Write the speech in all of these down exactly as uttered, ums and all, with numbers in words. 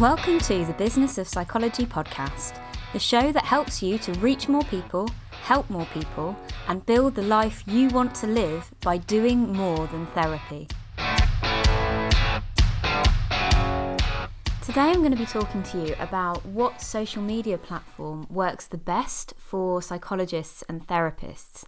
Welcome to the Business of Psychology podcast, the show that helps you to reach more people, help more people, and build the life you want to live by doing more than therapy. Today I'm going to be talking to you about what social media platform works the best for psychologists and therapists,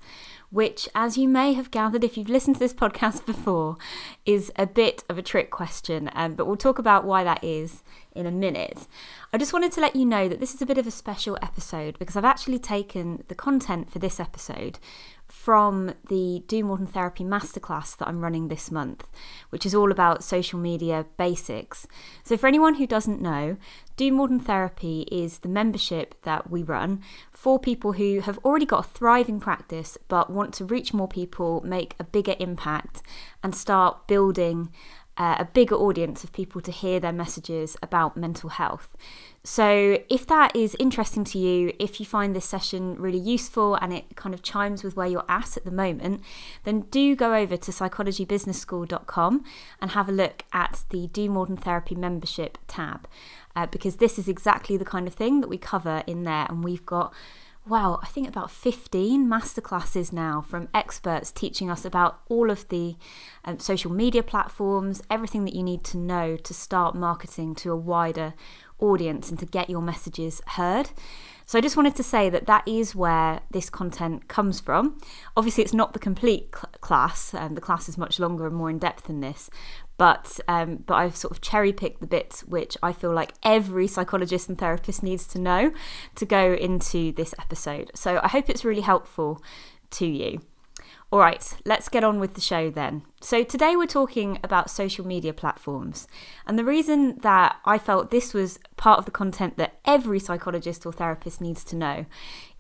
which, as you may have gathered if you've listened to this podcast before, is a bit of a trick question, um, but we'll talk about why that is in a minute. I just wanted to let you know that this is a bit of a special episode because I've actually taken the content for this episode from the Do Modern Therapy Masterclass that I'm running this month, which is all about social media basics. So for anyone who doesn't know, Do Modern Therapy is the membership that we run for people who have already got a thriving practice but want to reach more people, make a bigger impact, and start building uh, a bigger audience of people to hear their messages about mental health. So if that is interesting to you, if you find this session really useful and it kind of chimes with where you're at at the moment, then do go over to psychology business school dot com and have a look at the Do Modern Therapy membership tab, uh, because this is exactly the kind of thing that we cover in there. And we've got, wow, I think about fifteen masterclasses now from experts teaching us about all of the um, social media platforms, everything that you need to know to start marketing to a wider audience and to get your messages heard. So I just wanted to say that that is where this content comes from. Obviously, it's not the complete cl- class, and um, the class is much longer and more in depth than this, but um, but I've sort of cherry-picked the bits which I feel like every psychologist and therapist needs to know to go into this episode. So I hope it's really helpful to you. All right, let's get on with the show then. So today we're talking about social media platforms. And the reason that I felt this was part of the content that every psychologist or therapist needs to know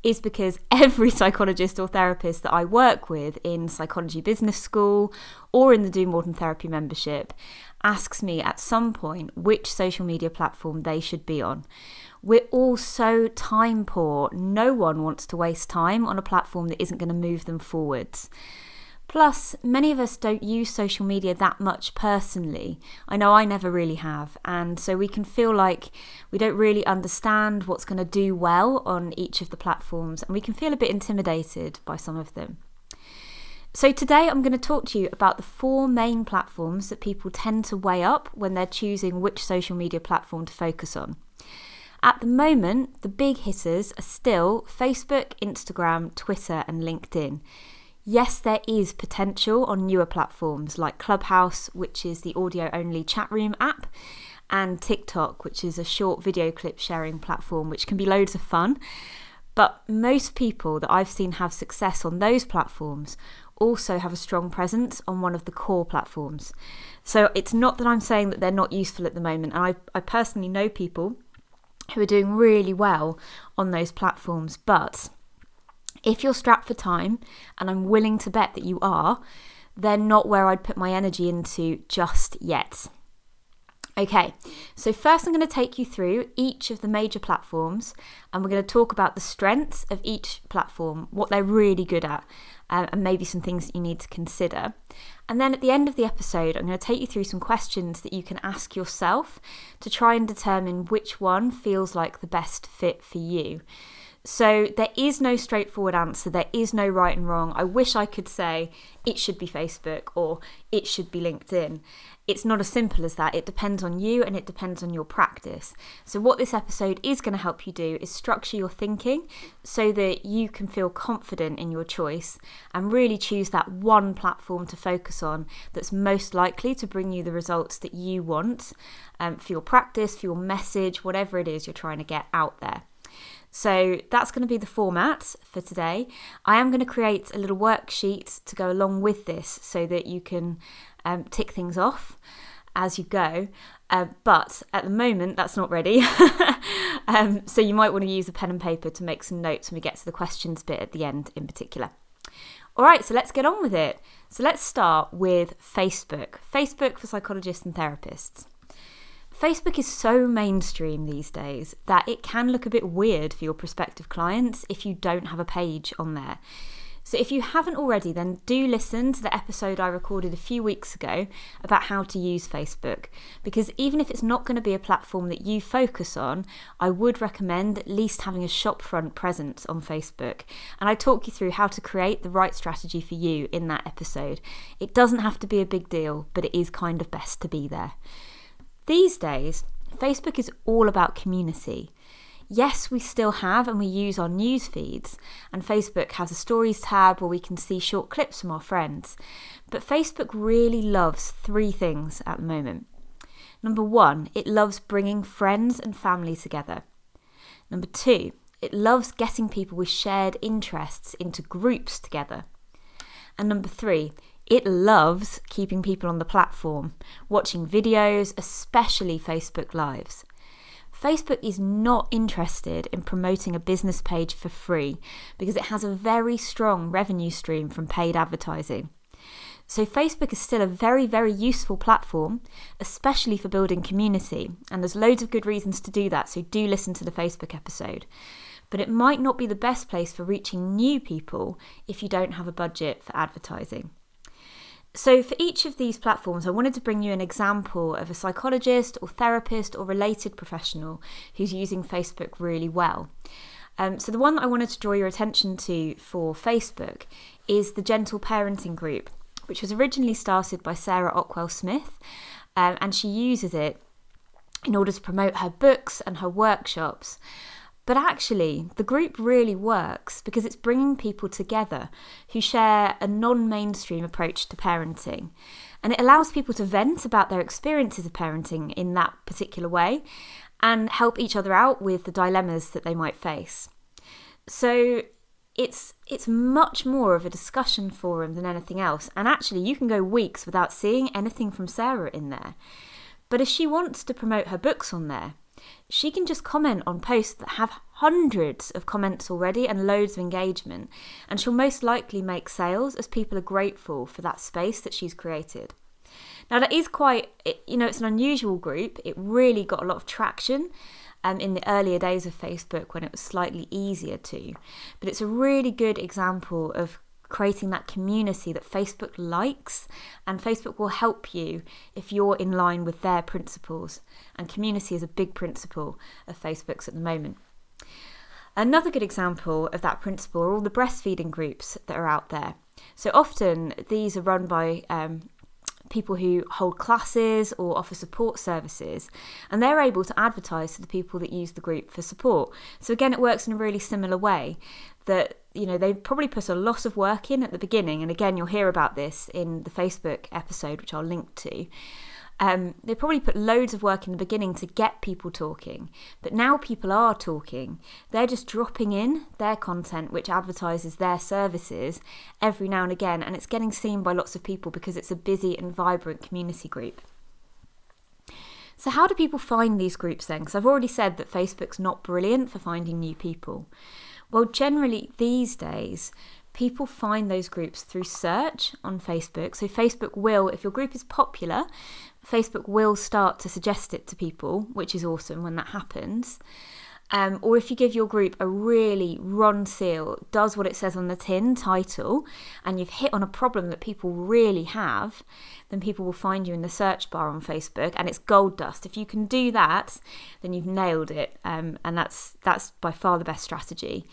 is because every psychologist or therapist that I work with in Psychology Business School or in the Do Modern Therapy membership asks me at some point which social media platform they should be on. We're all so time poor. No one wants to waste time on a platform that isn't going to move them forwards. Plus, many of us don't use social media that much personally. I know I never really have. And so we can feel like we don't really understand what's going to do well on each of the platforms, and we can feel a bit intimidated by some of them. So today I'm going to talk to you about the four main platforms that people tend to weigh up when they're choosing which social media platform to focus on. At the moment, the big hitters are still Facebook, Instagram, Twitter, and LinkedIn. Yes, there is potential on newer platforms like Clubhouse, which is the audio-only chat room app, and TikTok, which is a short video clip sharing platform, which can be loads of fun. But most people that I've seen have success on those platforms also have a strong presence on one of the core platforms. So it's not that I'm saying that they're not useful at the moment, and I, I personally know people who are doing really well on those platforms. But if you're strapped for time, and I'm willing to bet that you are, they're not where I'd put my energy into just yet. Okay, so first I'm going to take you through each of the major platforms, and we're going to talk about the strengths of each platform, what they're really good at, um, and maybe some things that you need to consider. And then at the end of the episode, I'm going to take you through some questions that you can ask yourself to try and determine which one feels like the best fit for you. So there is no straightforward answer, there is no right and wrong. I wish I could say it should be Facebook or it should be LinkedIn. It's not as simple as that. It depends on you and it depends on your practice. So what this episode is going to help you do is structure your thinking so that you can feel confident in your choice and really choose that one platform to focus on that's most likely to bring you the results that you want um, for your practice, for your message, whatever it is you're trying to get out there. So that's going to be the format for today. I am going to create a little worksheet to go along with this so that you can um, tick things off as you go. Uh, but at the moment, that's not ready. um, so you might want to use a pen and paper to make some notes when we get to the questions bit at the end in particular. All right, so let's get on with it. So let's start with Facebook. Facebook for psychologists and therapists. Facebook is so mainstream these days that it can look a bit weird for your prospective clients if you don't have a page on there. So if you haven't already, then do listen to the episode I recorded a few weeks ago about how to use Facebook, because even if it's not going to be a platform that you focus on, I would recommend at least having a shopfront presence on Facebook. And I talk you through how to create the right strategy for you in that episode. It doesn't have to be a big deal, but it is kind of best to be there. These days, Facebook is all about community. Yes, we still have and we use our news feeds, and Facebook has a stories tab where we can see short clips from our friends. But Facebook really loves three things at the moment. Number one, it loves bringing friends and family together. Number two, it loves getting people with shared interests into groups together. And number three, it loves keeping people on the platform, watching videos, especially Facebook Lives. Facebook is not interested in promoting a business page for free because it has a very strong revenue stream from paid advertising. So Facebook is still a very, very useful platform, especially for building community. And there's loads of good reasons to do that, so do listen to the Facebook episode. But it might not be the best place for reaching new people if you don't have a budget for advertising. So for each of these platforms, I wanted to bring you an example of a psychologist or therapist or related professional who's using Facebook really well. Um, so the one that I wanted to draw your attention to for Facebook is the Gentle Parenting Group, which was originally started by Sarah Ockwell-Smith, um, and she uses it in order to promote her books and her workshops. But actually, the group really works because it's bringing people together who share a non-mainstream approach to parenting. And it allows people to vent about their experiences of parenting in that particular way and help each other out with the dilemmas that they might face. So it's it's much more of a discussion forum than anything else. And actually, you can go weeks without seeing anything from Sarah in there. But if she wants to promote her books on there, she can just comment on posts that have hundreds of comments already and loads of engagement, and she'll most likely make sales as people are grateful for that space that she's created. Now, that is quite, you know, it's an unusual group. It really got a lot of traction um, in the earlier days of Facebook when it was slightly easier to, but it's a really good example of creating that community that Facebook likes, and Facebook will help you if you're in line with their principles. And community is a big principle of Facebook's at the moment. Another good example of that principle are all the breastfeeding groups that are out there. So often these are run by um, people who hold classes or offer support services, and they're able to advertise to the people that use the group for support. So again, it works in a really similar way that, you know, they probably put a lot of work in at the beginning. And again, you'll hear about this in the Facebook episode, which I'll link to. Um, they probably put loads of work in the beginning to get people talking, but now people are talking. They're just dropping in their content, which advertises their services every now and again. And it's getting seen by lots of people because it's a busy and vibrant community group. So how do people find these groups then? Because I've already said that Facebook's not brilliant for finding new people. Well, generally these days, people find those groups through search on Facebook. So Facebook will, if your group is popular, Facebook will start to suggest it to people, which is awesome when that happens. Um, or if you give your group a really Ron Seal, does what it says on the tin title, and you've hit on a problem that people really have, then people will find you in the search bar on Facebook, and it's gold dust. If you can do that, then you've nailed it. Um, and that's that's by far the best strategy.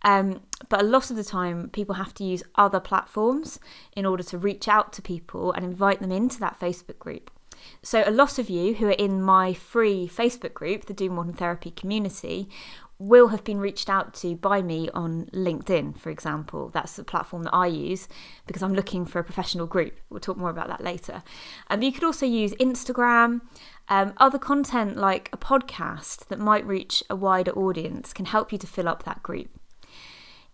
Um, but a lot of the time, people have to use other platforms in order to reach out to people and invite them into that Facebook group. So a lot of you who are in my free Facebook group, the Do Modern Therapy community, will have been reached out to by me on LinkedIn, for example. That's the platform that I use because I'm looking for a professional group. We'll talk more about that later. Um, you could also use Instagram. Um, other content like a podcast that might reach a wider audience can help you to fill up that group.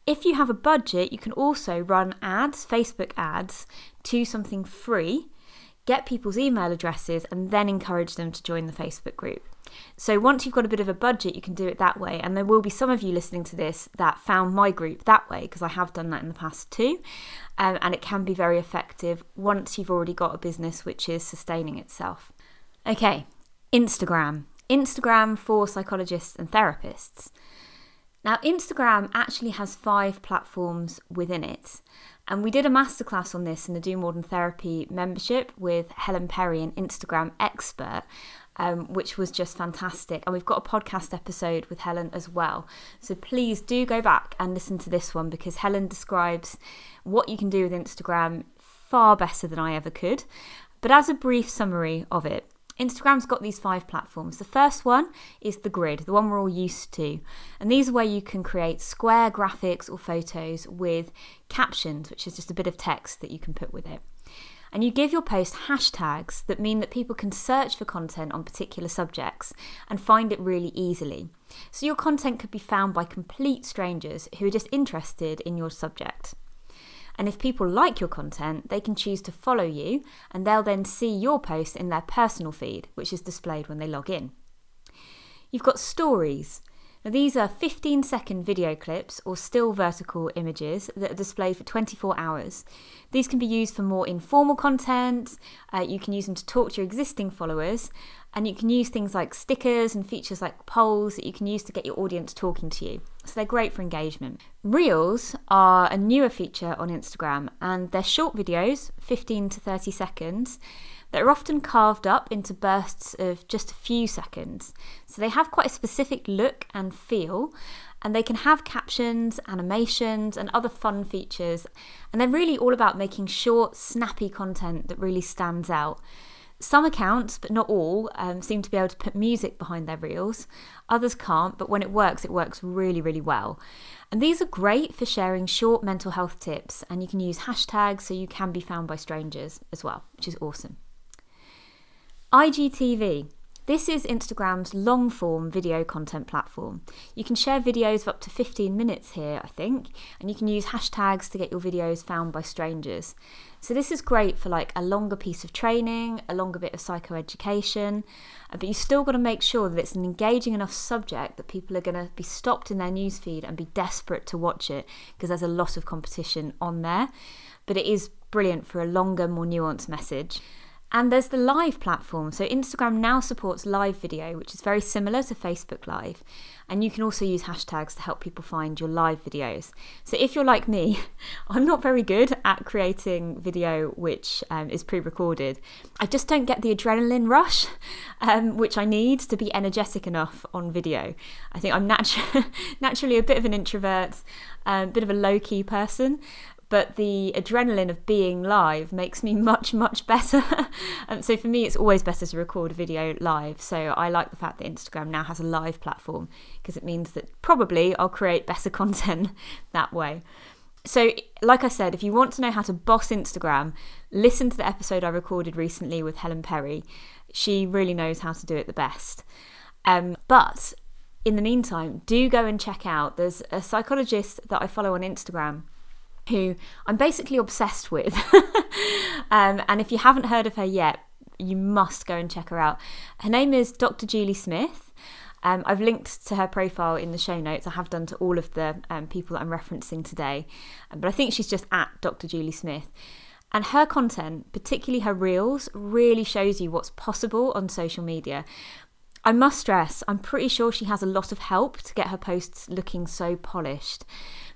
If you have a budget, you can also run ads, Facebook ads, to something free, get people's email addresses, and then encourage them to join the Facebook group. So once you've got a bit of a budget, you can do it that way. And there will be some of you listening to this that found my group that way, because I have done that in the past too. Um, and it can be very effective once you've already got a business which is sustaining itself. Okay, Instagram. Instagram for psychologists and therapists. Now, Instagram actually has five platforms within it. And we did a masterclass on this in the Do Modern Therapy membership with Helen Perry, an Instagram expert, um, which was just fantastic. And we've got a podcast episode with Helen as well. So please do go back and listen to this one, because Helen describes what you can do with Instagram far better than I ever could. But as a brief summary of it, Instagram's got these five platforms. The first one is the grid, the one we're all used to. And these are where you can create square graphics or photos with captions, which is just a bit of text that you can put with it. And you give your post hashtags that mean that people can search for content on particular subjects and find it really easily. So your content could be found by complete strangers who are just interested in your subject. And if people like your content, they can choose to follow you, and they'll then see your post in their personal feed, which is displayed when they log in. You've got stories. Now, these are fifteen second video clips or still vertical images that are displayed for twenty-four hours. These can be used for more informal content. Uh, you can use them to talk to your existing followers, and you can use things like stickers and features like polls that you can use to get your audience talking to you. So they're great for engagement. Reels are a newer feature on Instagram, and they're short videos, fifteen to thirty seconds, that are often carved up into bursts of just a few seconds. So they have quite a specific look and feel, and they can have captions, animations, and other fun features. And they're really all about making short, snappy content that really stands out. Some accounts, but not all, um, seem to be able to put music behind their reels. Others can't, but when it works, it works really, really well. And these are great for sharing short mental health tips, and you can use hashtags so you can be found by strangers as well, which is awesome. I G T V. This is Instagram's long-form video content platform. You can share videos of up to fifteen minutes here, I think, and you can use hashtags to get your videos found by strangers. So this is great for like a longer piece of training, a longer bit of psychoeducation, but you still got to make sure that it's an engaging enough subject that people are going to be stopped in their newsfeed and be desperate to watch it, because there's a lot of competition on there. But it is brilliant for a longer, more nuanced message. And there's the live platform. So Instagram now supports live video, which is very similar to Facebook Live. And you can also use hashtags to help people find your live videos. So if you're like me, I'm not very good at creating video which um, is pre-recorded. I just don't get the adrenaline rush, um, which I need to be energetic enough on video. I think I'm natu- naturally a bit of an introvert, a um, bit of a low-key person. But the adrenaline of being live makes me much, much better. um, so for me, it's always better to record a video live. So I like the fact that Instagram now has a live platform, because it means that probably I'll create better content that way. So like I said, if you want to know how to boss Instagram, listen to the episode I recorded recently with Helen Perry. She really knows how to do it the best. Um, but in the meantime, do go and check out. There's a psychologist that I follow on Instagram who I'm basically obsessed with. um, and if you haven't heard of her yet, you must go and check her out. Her name is Doctor Julie Smith. Um, I've linked to her profile in the show notes. I have done to all of the um, people that I'm referencing today. But I think she's just at Doctor Julie Smith. And her content, particularly her reels, really shows you what's possible on social media. I must stress, I'm pretty sure she has a lot of help to get her posts looking so polished.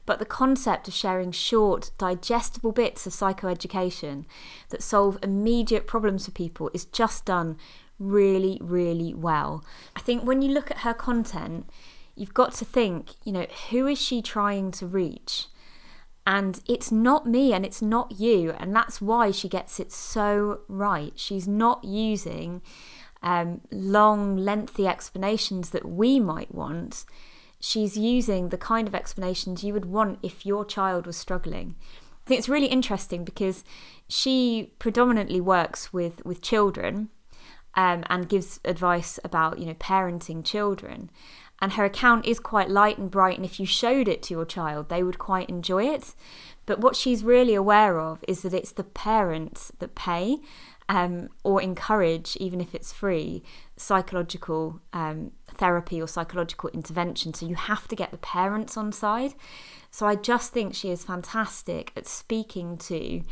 But the concept of sharing short, digestible bits of psychoeducation that solve immediate problems for people is just done really, really well. I think when you look at her content, you've got to think, you know, who is she trying to reach? And it's not me and it's not you. And that's why she gets it so right. She's not using um, long, lengthy explanations that we might want. She's using the kind of explanations you would want if your child was struggling. I think it's really interesting because she predominantly works with, with children um, and gives advice about, you know, parenting children. And her account is quite light and bright, and if you showed it to your child, they would quite enjoy it. But what she's really aware of is that it's the parents that pay, um, or encourage, even if it's free, psychological um, therapy or psychological intervention. So you have to get the parents on side. So I just think she is fantastic at speaking to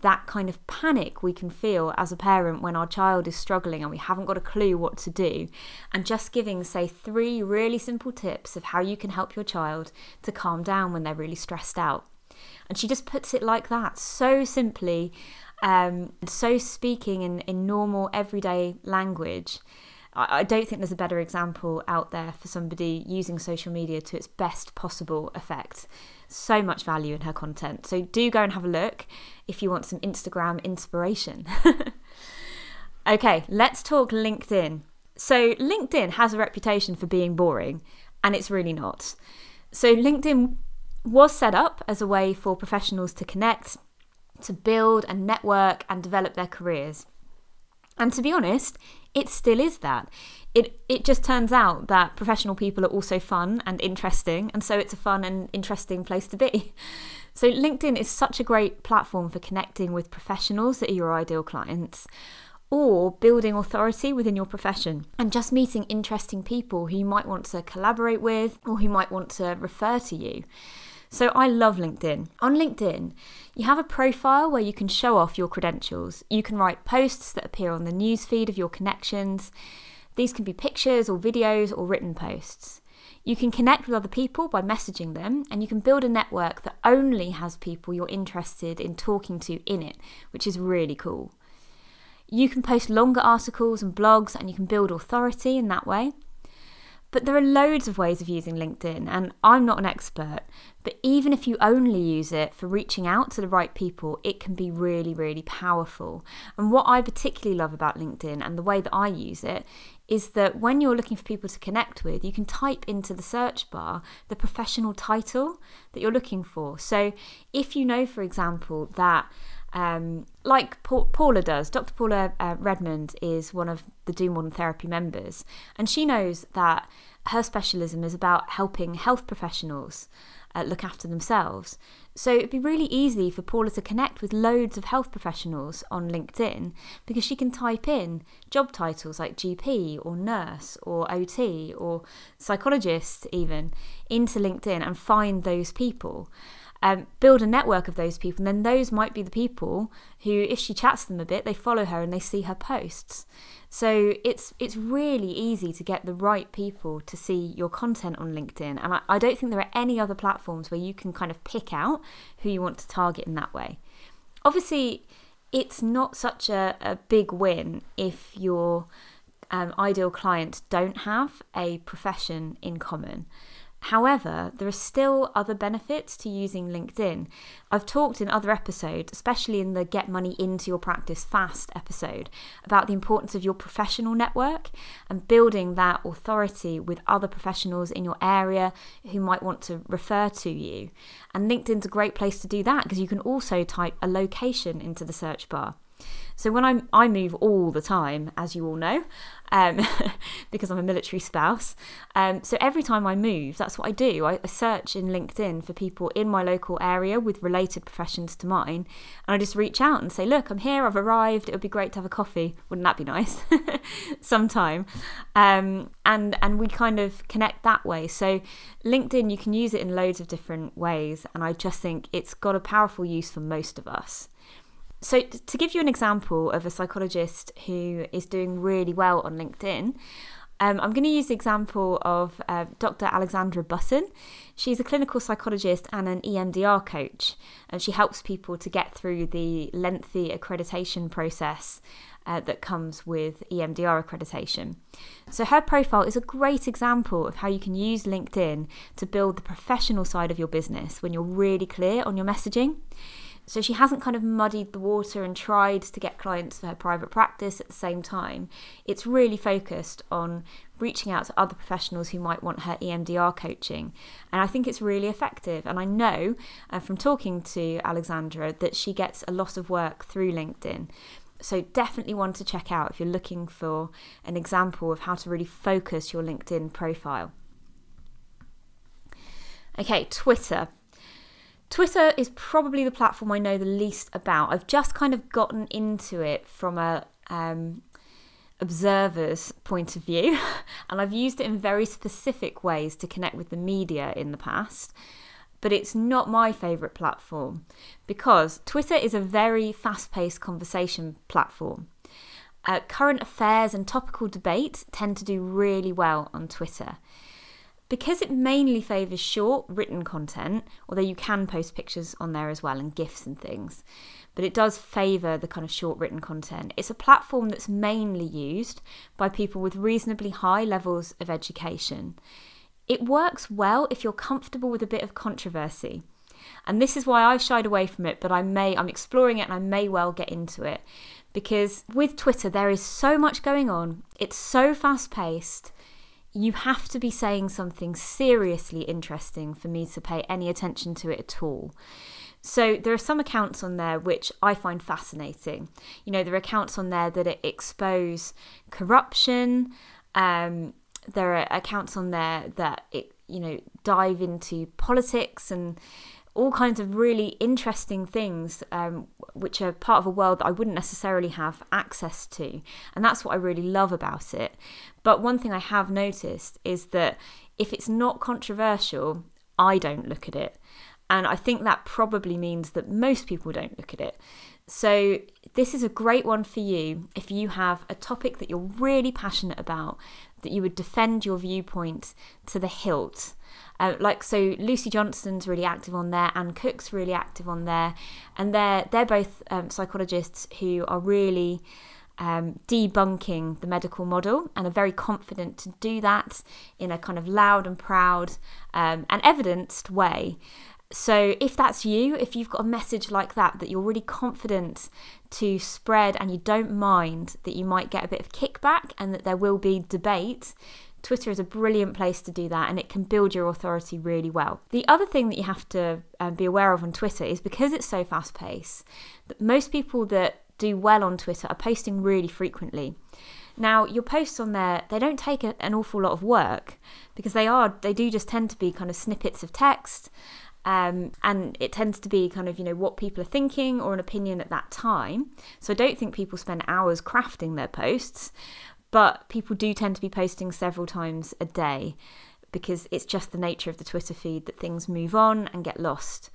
that kind of panic we can feel as a parent when our child is struggling and we haven't got a clue what to do, and just giving, say, three really simple tips of how you can help your child to calm down when they're really stressed out. And she just puts it like that, so simply, um, so speaking in, in normal everyday language. I, I don't think there's a better example out there for somebody using social media to its best possible effect. So much value in her content. So do go and have a look if you want some Instagram inspiration. Okay, let's talk LinkedIn. So LinkedIn has a reputation for being boring, and it's really not. So LinkedIn was set up as a way for professionals to connect, to build and network and develop their careers. And to be honest, it still is that. It it just turns out that professional people are also fun and interesting, and so it's a fun and interesting place to be. So LinkedIn is such a great platform for connecting with professionals that are your ideal clients, or building authority within your profession, and just meeting interesting people who you might want to collaborate with or who might want to refer to you. So I love LinkedIn. On LinkedIn, you have a profile where you can show off your credentials. You can write posts that appear on the newsfeed of your connections. These can be pictures or videos or written posts. You can connect with other people by messaging them, and you can build a network that only has people you're interested in talking to in it, which is really cool. You can post longer articles and blogs, and you can build authority in that way. But there are loads of ways of using LinkedIn, and I'm not an expert, but even if you only use it for reaching out to the right people, it can be really, really powerful. And what I particularly love about LinkedIn and the way that I use it is that when you're looking for people to connect with, you can type into the search bar the professional title that you're looking for. So if you know, for example, that Um, like pa- Paula does, Doctor Paula uh, Redmond is one of the Do Modern Therapy members, and she knows that her specialism is about helping health professionals uh, look after themselves. So it'd be really easy for Paula to connect with loads of health professionals on LinkedIn, because she can type in job titles like G P or nurse or O T or psychologist even into LinkedIn and find those people. Um, build a network of those people, and then those might be the people who, if she chats to them a bit, they follow her and they see her posts. So it's it's really easy to get the right people to see your content on LinkedIn, and I, I don't think there are any other platforms where you can kind of pick out who you want to target in that way. Obviously, it's not such a, a big win if your um, ideal clients don't have a profession in common. However, there are still other benefits to using LinkedIn. I've talked in other episodes, especially in the Get Money Into Your Practice Fast episode, about the importance of your professional network and building that authority with other professionals in your area who might want to refer to you. And LinkedIn's a great place to do that, because you can also type a location into the search bar. So when I I move all the time, as you all know, um, because I'm a military spouse. Um, so every time I move, that's what I do. I, I search in LinkedIn for people in my local area with related professions to mine. And I just reach out and say, look, I'm here, I've arrived. It would be great to have a coffee. Wouldn't that be nice? Sometime. Um, and, and we kind of connect that way. So LinkedIn, you can use it in loads of different ways. And I just think it's got a powerful use for most of us. So to give you an example of a psychologist who is doing really well on LinkedIn, um, I'm going to use the example of uh, Doctor Alexandra Button. She's a clinical psychologist and an E M D R coach, and she helps people to get through the lengthy accreditation process uh, that comes with E M D R accreditation. So her profile is a great example of how you can use LinkedIn to build the professional side of your business when you're really clear on your messaging. So she hasn't kind of muddied the water and tried to get clients for her private practice at the same time. It's really focused on reaching out to other professionals who might want her E M D R coaching. And I think it's really effective. And I know uh, from talking to Alexandra that she gets a lot of work through LinkedIn. So definitely one to check out if you're looking for an example of how to really focus your LinkedIn profile. Okay, Twitter. Twitter is probably the platform I know the least about. I've just kind of gotten into it from a um, observer's point of view, and I've used it in very specific ways to connect with the media in the past. But it's not my favourite platform, because Twitter is a very fast-paced conversation platform. Uh, current affairs and topical debates tend to do really well on Twitter. Because it mainly favours short, written content, although you can post pictures on there as well and GIFs and things, but it does favour the kind of short, written content. It's a platform that's mainly used by people with reasonably high levels of education. It works well if you're comfortable with a bit of controversy. And this is why I've shied away from it, but I may, I'm exploring it and I may well get into it. Because with Twitter, there is so much going on. It's so fast-paced. You have to be saying something seriously interesting for me to pay any attention to it at all. So there are some accounts on there which I find fascinating. You know, there are accounts on there that expose corruption, um... there are accounts on there that, it, you know, dive into politics and all kinds of really interesting things, um, which are part of a world that I wouldn't necessarily have access to. And that's what I really love about it. But one thing I have noticed is that if it's not controversial, I don't look at it. And I think that probably means that most people don't look at it. So this is a great one for you if you have a topic that you're really passionate about, that you would defend your viewpoint to the hilt. Uh, like, so Lucy Johnson's really active on there, Anne Cook's really active on there, and they're, they're both um, psychologists who are really um, debunking the medical model and are very confident to do that in a kind of loud and proud um, and evidenced way. So if that's you, if you've got a message like that, that you're really confident to spread and you don't mind that you might get a bit of kickback and that there will be debate, Twitter is a brilliant place to do that, and it can build your authority really well. The other thing that you have to um, be aware of on Twitter is, because it's so fast-paced, that most people that do well on Twitter are posting really frequently. Now, your posts on there, they don't take a, an awful lot of work, because they are they do just tend to be kind of snippets of text. Um, and it tends to be kind of, you know, what people are thinking or an opinion at that time. So I don't think people spend hours crafting their posts, but people do tend to be posting several times a day, because it's just the nature of the Twitter feed that things move on and get lost.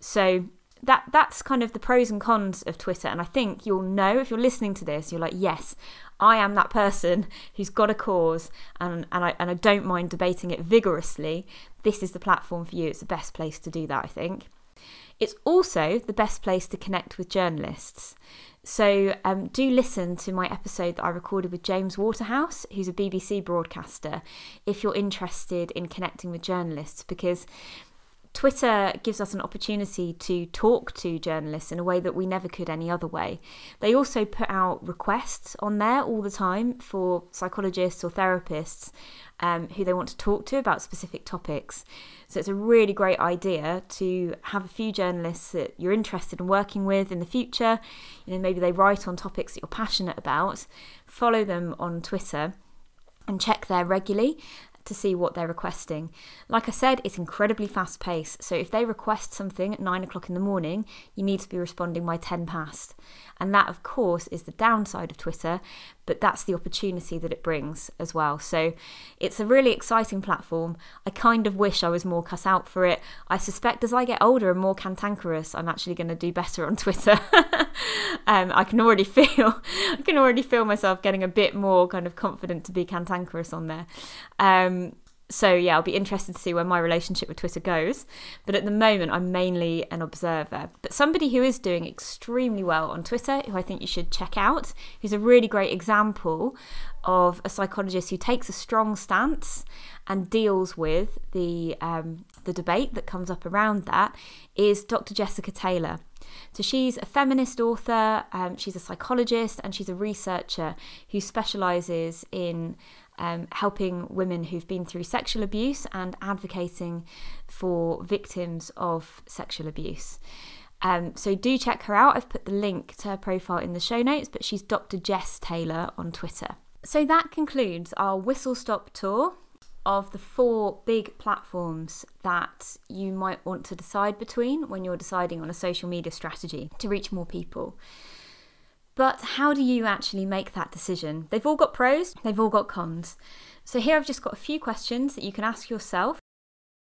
So that that's kind of the pros and cons of Twitter. And I think you'll know if you're listening to this, you're like, yes, I am that person who's got a cause and, and, I, and I don't mind debating it vigorously. This is the platform for you. It's the best place to do that, I think. It's also the best place to connect with journalists. So um, do listen to my episode that I recorded with James Waterhouse, who's a B B C broadcaster, if you're interested in connecting with journalists, because Twitter gives us an opportunity to talk to journalists in a way that we never could any other way. They also put out requests on there all the time for psychologists or therapists um, who they want to talk to about specific topics. So it's a really great idea to have a few journalists that you're interested in working with in the future. You know, maybe they write on topics that you're passionate about. Follow them on Twitter and check there regularly to see what they're requesting. Like I said, it's incredibly fast paced. So if they request something at nine o'clock in the morning, you need to be responding by ten past. And that, of course, is the downside of Twitter, but that's the opportunity that it brings as well. So it's a really exciting platform. I kind of wish I was more cut out for it. I suspect as I get older and more cantankerous, I'm actually going to do better on Twitter. um, I can already feel, I can already feel myself getting a bit more kind of confident to be cantankerous on there. Um, so yeah, I'll be interested to see where my relationship with Twitter goes. But at the moment, I'm mainly an observer. But somebody who is doing extremely well on Twitter, who I think you should check out, who's a really great example of a psychologist who takes a strong stance and deals with the um, the debate that comes up around that, is Dr Jessica Taylor. So she's a feminist author, um, she's a psychologist, and she's a researcher who specialises in Um, helping women who've been through sexual abuse and advocating for victims of sexual abuse. Um, so do check her out. I've put the link to her profile in the show notes, but she's Doctor Jess Taylor on Twitter. So that concludes our whistle stop tour of the four big platforms that you might want to decide between when you're deciding on a social media strategy to reach more people. But how do you actually make that decision? They've all got pros, they've all got cons. So here I've just got a few questions that you can ask yourself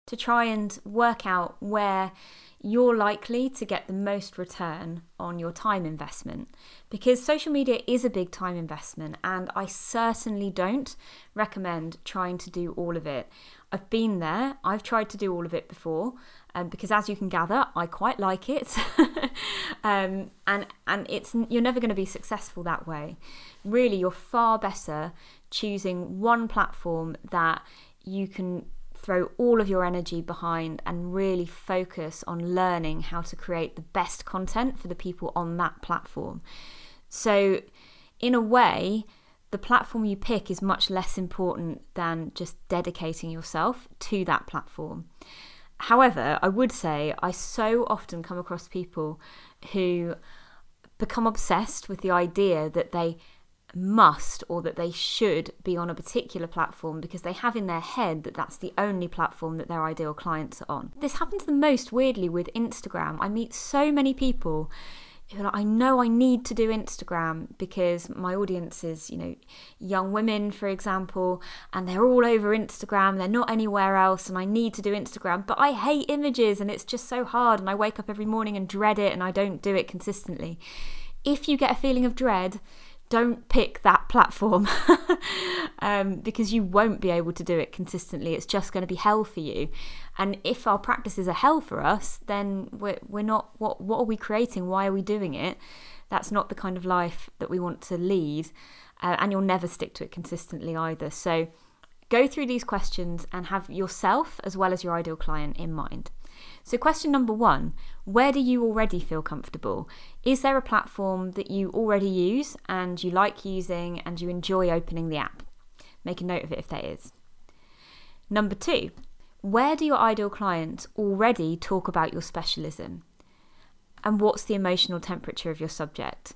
to try and work out where you're likely to get the most return on your time investment, because social media is a big time investment and I certainly don't recommend trying to do all of it. I've been there, I've tried to do all of it before, um, because as you can gather, I quite like it. um, and and it's you're never going to be successful that way. Really, you're far better choosing one platform that you can throw all of your energy behind and really focus on learning how to create the best content for the people on that platform. So in a way, the platform you pick is much less important than just dedicating yourself to that platform. However, I would say I so often come across people who become obsessed with the idea that they must or that they should be on a particular platform because they have in their head that that's the only platform that their ideal clients are on. This happens the most, weirdly, with Instagram. I meet so many people who are like, I know I need to do Instagram because my audience is, you know, young women, for example, and they're all over Instagram, they're not anywhere else, and I need to do Instagram, but I hate images and it's just so hard and I wake up every morning and dread it and I don't do it consistently. If you get a feeling of dread, don't pick that platform um, because you won't be able to do it consistently. It's just going to be hell for you. And if our practices are hell for us, then we're, we're not, what, what are we creating? Why are we doing it? That's not the kind of life that we want to lead. Uh, and you'll never stick to it consistently either. So go through these questions and have yourself as well as your ideal client in mind. So question number one, where do you already feel comfortable? Is there a platform that you already use and you like using and you enjoy opening the app? Make a note of it if there is. Number two, where do your ideal clients already talk about your specialism? And what's the emotional temperature of your subject?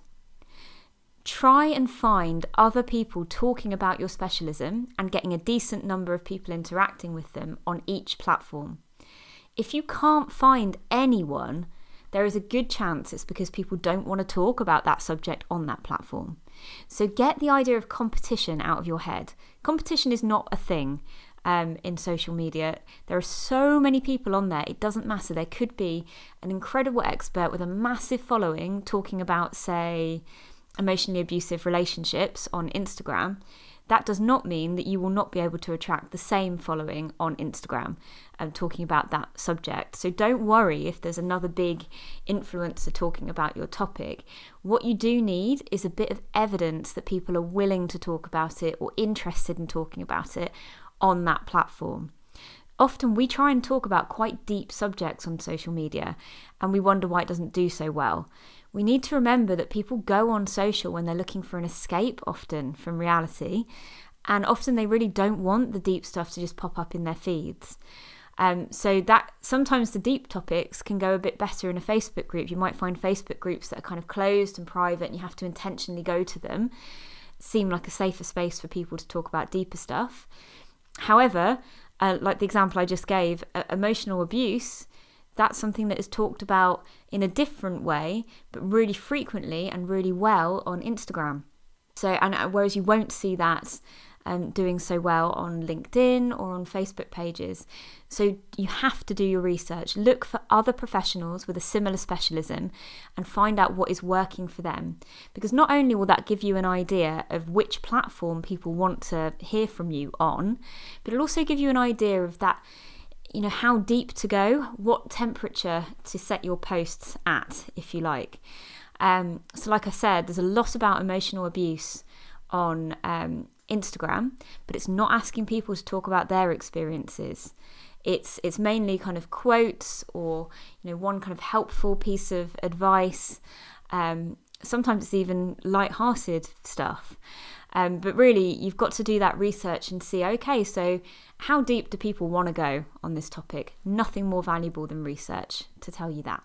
Try and find other people talking about your specialism and getting a decent number of people interacting with them on each platform. If you can't find anyone, there is a good chance it's because people don't want to talk about that subject on that platform. So get the idea of competition out of your head. Competition is not a thing um, in social media. There are so many people on there, it doesn't matter. There could be an incredible expert with a massive following talking about, say, emotionally abusive relationships on Instagram. That does not mean that you will not be able to attract the same following on Instagram um, talking about that subject. So don't worry if there's another big influencer talking about your topic. What you do need is a bit of evidence that people are willing to talk about it or interested in talking about it on that platform. Often we try and talk about quite deep subjects on social media and we wonder why it doesn't do so well. We need to remember that people go on social when they're looking for an escape, often from reality, and often they really don't want the deep stuff to just pop up in their feeds. Um, so that sometimes the deep topics can go a bit better in a Facebook group. You might find Facebook groups that are kind of closed and private and you have to intentionally go to them, seem like a safer space for people to talk about deeper stuff. However, uh, like the example I just gave, uh, emotional abuse, that's something that is talked about in a different way, but really frequently and really well on Instagram. So, and whereas you won't see that um, doing so well on LinkedIn or on Facebook pages. So you have to do your research. Look for other professionals with a similar specialism and find out what is working for them. Because not only will that give you an idea of which platform people want to hear from you on, but it'll also give you an idea of that, you know, how deep to go, what temperature to set your posts at, if you like. Um, so like I said, there's a lot about emotional abuse on um, Instagram, but it's not asking people to talk about their experiences. It's it's mainly kind of quotes or, you know, one kind of helpful piece of advice. Um, sometimes it's even light-hearted stuff. Um, but really, you've got to do that research and see, okay, so how deep do people want to go on this topic? Nothing more valuable than research to tell you that.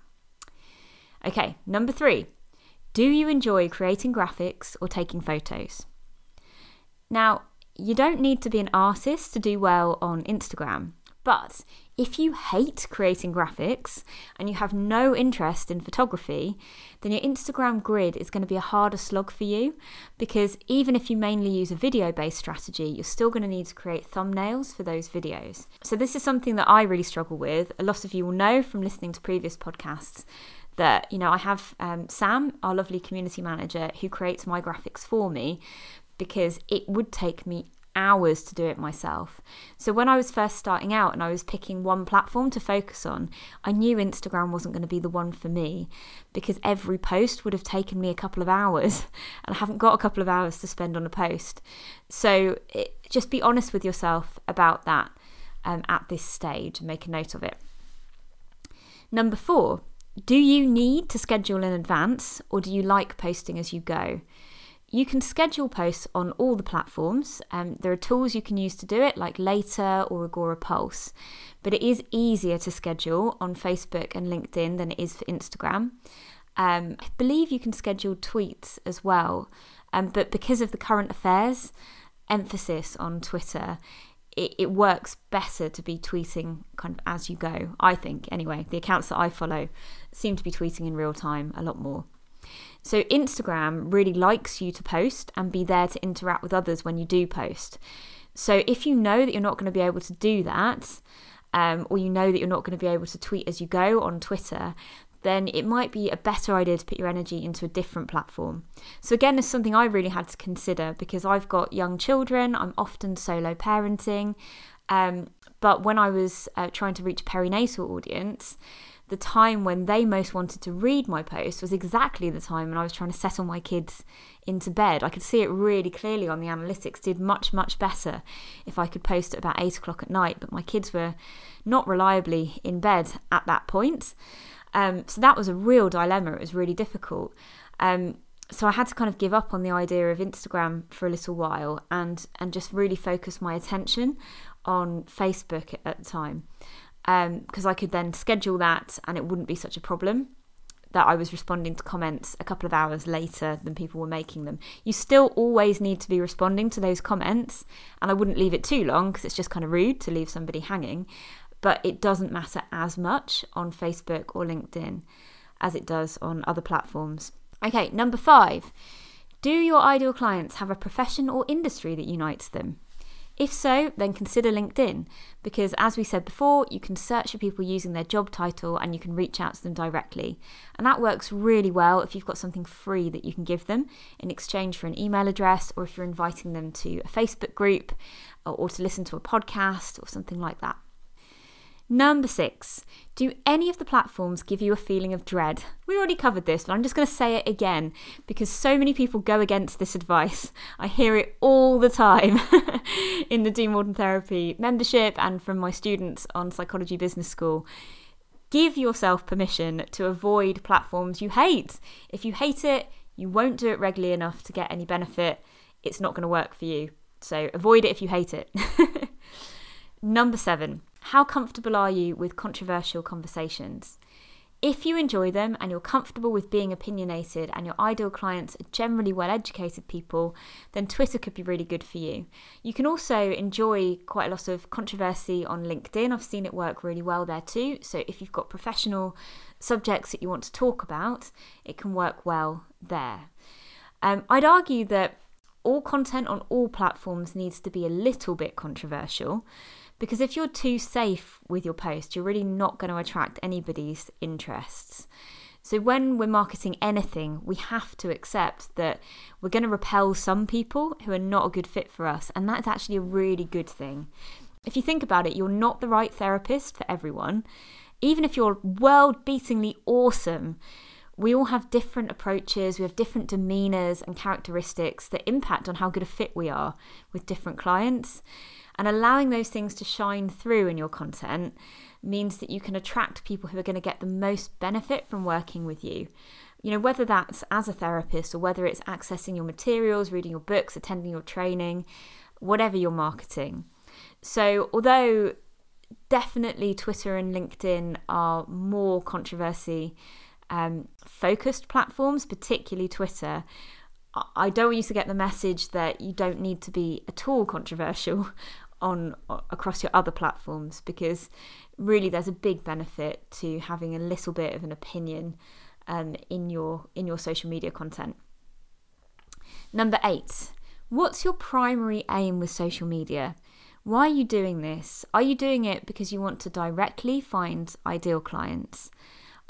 Okay, number three, do you enjoy creating graphics or taking photos? Now, You don't need to be an artist to do well on Instagram, but if you hate creating graphics and you have no interest in photography, then your Instagram grid is going to be a harder slog for you, because even if you mainly use a video-based strategy, you're still going to need to create thumbnails for those videos. So this is something that I really struggle with. A lot of you will know from listening to previous podcasts that, you know, I have um, Sam, our lovely community manager, who creates my graphics for me, because it would take me hours to do it myself. So when I was first starting out and I was picking one platform to focus on, I knew Instagram wasn't going to be the one for me, because every post would have taken me a couple of hours, and I haven't got a couple of hours to spend on a post. So it, just be honest with yourself about that um, at this stage, make a note of it. Number four, do you need to schedule in advance, or do you like posting as you go? You can schedule posts on all the platforms. Um, there are tools you can use to do it, like Later or Agora Pulse, but it is easier to schedule on Facebook and LinkedIn than it is for Instagram. Um, I believe you can schedule tweets as well, um, but because of the current affairs emphasis on Twitter, it, it works better to be tweeting kind of as you go, I think. Anyway, the accounts that I follow seem to be tweeting in real time a lot more. So Instagram really likes you to post and be there to interact with others when you do post. So if you know that you're not going to be able to do that, um, or you know that you're not going to be able to tweet as you go on Twitter, then it might be a better idea to put your energy into a different platform. So again, it's something I really had to consider, because I've got young children, I'm often solo parenting, um, but when I was uh, trying to reach a perinatal audience, the time when they most wanted to read my post was exactly the time when I was trying to settle my kids into bed. I could see it really clearly on the analytics. Did much, much better if I could post at about eight o'clock at night, but my kids were not reliably in bed at that point. Um, so that was a real dilemma. It was really difficult. Um, so I had to kind of give up on the idea of Instagram for a little while, and, and just really focus my attention on Facebook at the time. Because um, I could then schedule that and it wouldn't be such a problem that I was responding to comments a couple of hours later than people were making them. You still always need to be responding to those comments, and I wouldn't leave it too long because it's just kind of rude to leave somebody hanging, but it doesn't matter as much on Facebook or LinkedIn as it does on other platforms. Okay, number five. Do your ideal clients have a profession or industry that unites them? If so, then consider LinkedIn, because as we said before, you can search for people using their job title and you can reach out to them directly. And that works really well if you've got something free that you can give them in exchange for an email address, or if you're inviting them to a Facebook group or, or to listen to a podcast or something like that. Number six, do any of the platforms give you a feeling of dread? We already covered this, but I'm just going to say it again because so many people go against this advice. I hear it all the time in the Do Modern Therapy membership and from my students on Psychology Business School. Give yourself permission to avoid platforms you hate. If you hate it, you won't do it regularly enough to get any benefit. It's not going to work for you. So avoid it if you hate it. Number seven. How comfortable are you with controversial conversations? If you enjoy them and you're comfortable with being opinionated and your ideal clients are generally well-educated people, then Twitter could be really good for you. You can also enjoy quite a lot of controversy on LinkedIn. I've seen it work really well there too. So if you've got professional subjects that you want to talk about, it can work well there. Um, I'd argue that all content on all platforms needs to be a little bit controversial, because if you're too safe with your post, you're really not going to attract anybody's interests. So when we're marketing anything, we have to accept that we're going to repel some people who are not a good fit for us. And that's actually a really good thing. If you think about it, you're not the right therapist for everyone. Even if you're world-beatingly awesome, we all have different approaches, we have different demeanours and characteristics that impact on how good a fit we are with different clients. And allowing those things to shine through in your content means that you can attract people who are going to get the most benefit from working with you. You know, whether that's as a therapist or whether it's accessing your materials, reading your books, attending your training, whatever you're marketing. So although definitely Twitter and LinkedIn are more controversy um, focused platforms, particularly Twitter, I don't used to get the message that you don't need to be at all controversial on across your other platforms, because really there's a big benefit to having a little bit of an opinion um, in your in your social media content. Number eight, what's your primary aim with social media? Why are you doing this? Are you doing it because you want to directly find ideal clients?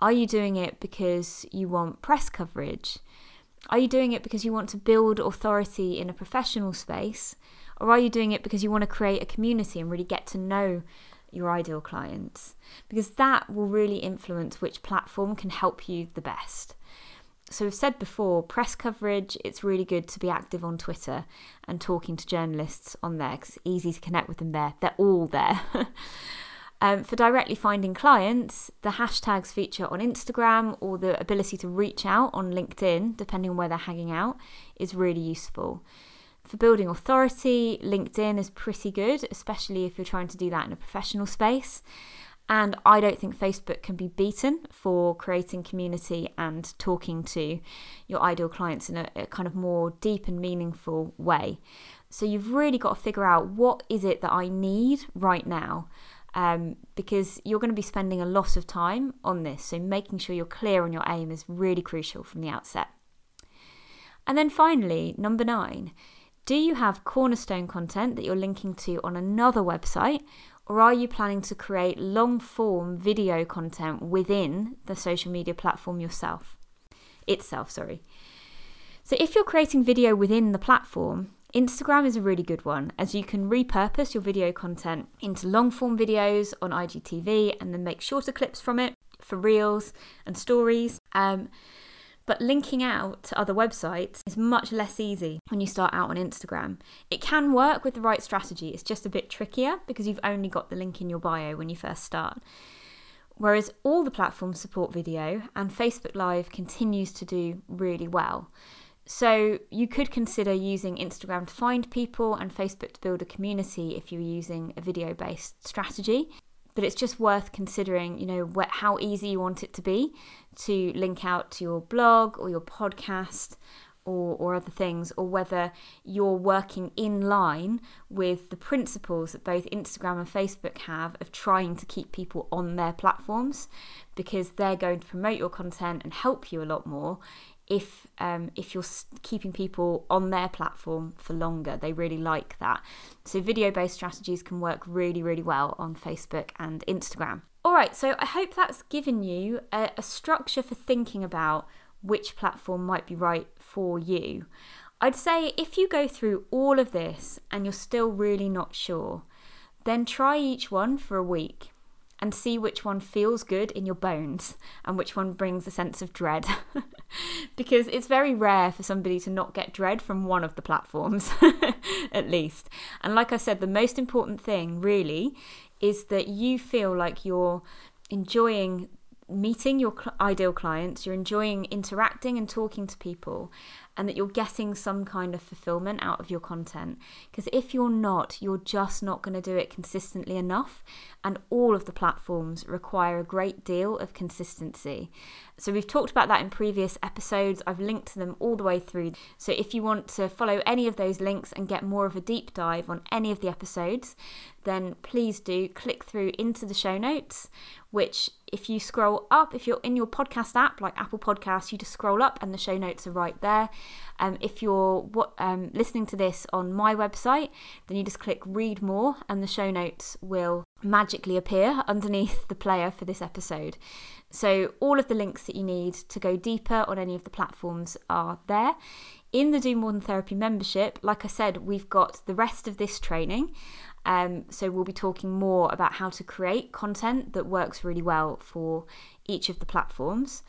Are you doing it because you want press coverage? Are you doing it because you want to build authority in a professional space? Or are you doing it because you want to create a community and really get to know your ideal clients? Because that will really influence which platform can help you the best. So we've said before, press coverage, it's really good to be active on Twitter and talking to journalists on there, because it's easy to connect with them there. They're all there. Um, for directly finding clients, the hashtags feature on Instagram or the ability to reach out on LinkedIn, depending on where they're hanging out, is really useful. For building authority, LinkedIn is pretty good, especially if you're trying to do that in a professional space. And I don't think Facebook can be beaten for creating community and talking to your ideal clients in a, a kind of more deep and meaningful way. So you've really got to figure out, what is it that I need right now? Um, because you're going to be spending a lot of time on this. So making sure you're clear on your aim is really crucial from the outset. And then finally, number nine, do you have cornerstone content that you're linking to on another website, or are you planning to create long form video content within the social media platform yourself, itself, sorry. So if you're creating video within the platform, Instagram is a really good one, as you can repurpose your video content into long-form videos on I G T V and then make shorter clips from it for reels and stories. Um, but linking out to other websites is much less easy when you start out on Instagram. It can work with the right strategy. It's just a bit trickier because you've only got the link in your bio when you first start. Whereas all the platforms support video, and Facebook Live continues to do really well. So you could consider using Instagram to find people and Facebook to build a community if you're using a video-based strategy. But it's just worth considering, you know, what, how easy you want it to be to link out to your blog or your podcast or, or other things, or whether you're working in line with the principles that both Instagram and Facebook have of trying to keep people on their platforms, because they're going to promote your content and help you a lot more if um, if you're keeping people on their platform for longer. They really like that. So video-based strategies can work really, really well on Facebook and Instagram. All right, so I hope that's given you a, a structure for thinking about which platform might be right for you. I'd say if you go through all of this and you're still really not sure, then try each one for a week and see which one feels good in your bones and which one brings a sense of dread. Because it's very rare for somebody to not get dread from one of the platforms, at least. And like I said, the most important thing really is that you feel like you're enjoying meeting your ideal clients, you're enjoying interacting and talking to people, and that you're getting some kind of fulfillment out of your content. Because if you're not, you're just not going to do it consistently enough, and all of the platforms require a great deal of consistency. So we've talked about that in previous episodes. I've linked to them all the way through. So if you want to follow any of those links and get more of a deep dive on any of the episodes, then please do click through into the show notes, which if you scroll up, if you're in your podcast app, like Apple Podcasts, you just scroll up and the show notes are right there. Um, if you're what, um, listening to this on my website, then you just click read more and the show notes will magically appear underneath the player for this episode. So all of the links that you need to go deeper on any of the platforms are there. In the Do Modern Therapy membership, like I said, we've got the rest of this training. Um, so we'll be talking more about how to create content that works really well for each of the platforms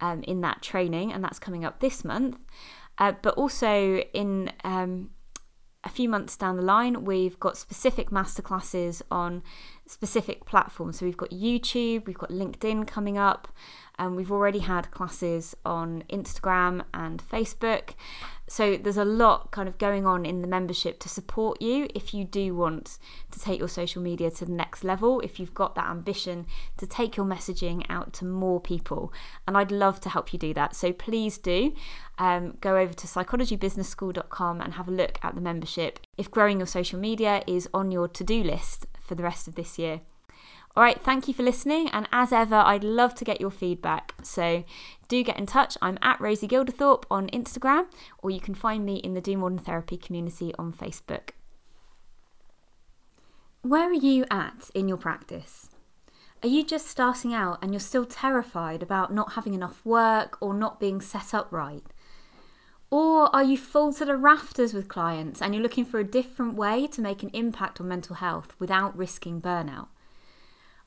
um, in that training, and that's coming up this month. Uh, but also in um, a few months down the line, we've got specific masterclasses on specific platforms. So we've got YouTube, we've got LinkedIn coming up, and we've already had classes on Instagram and Facebook. So there's a lot kind of going on in the membership to support you if you do want to take your social media to the next level, if you've got that ambition to take your messaging out to more people. And I'd love to help you do that. So please do um, go over to psychology business school dot com and have a look at the membership if growing your social media is on your to-do list for the rest of this year. All right, thank you for listening, and as ever, I'd love to get your feedback, so do get in touch. I'm at Rosie Gilderthorpe on Instagram, or you can find me in the Do Modern Therapy community on Facebook. Where are you at in your practice? Are you just starting out and you're still terrified about not having enough work or not being set up right? Or are you full to the rafters with clients and you're looking for a different way to make an impact on mental health without risking burnout?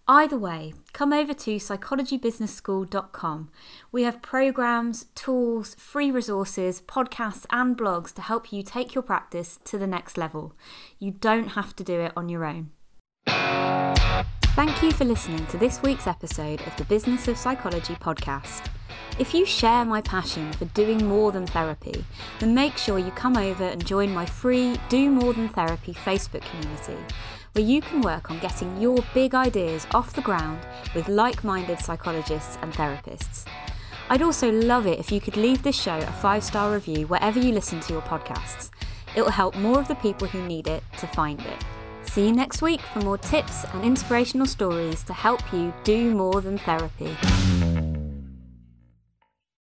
Either way, come over to psychology business school dot com. We have programs, tools, free resources, podcasts and blogs to help you take your practice to the next level. You don't have to do it on your own. Thank you for listening to this week's episode of the Business of Psychology podcast. If you share my passion for doing more than therapy, then make sure you come over and join my free Do More Than Therapy Facebook community, where you can work on getting your big ideas off the ground with like-minded psychologists and therapists. I'd also love it if you could leave this show a five-star review wherever you listen to your podcasts. It'll help more of the people who need it to find it. See you next week for more tips and inspirational stories to help you do more than therapy.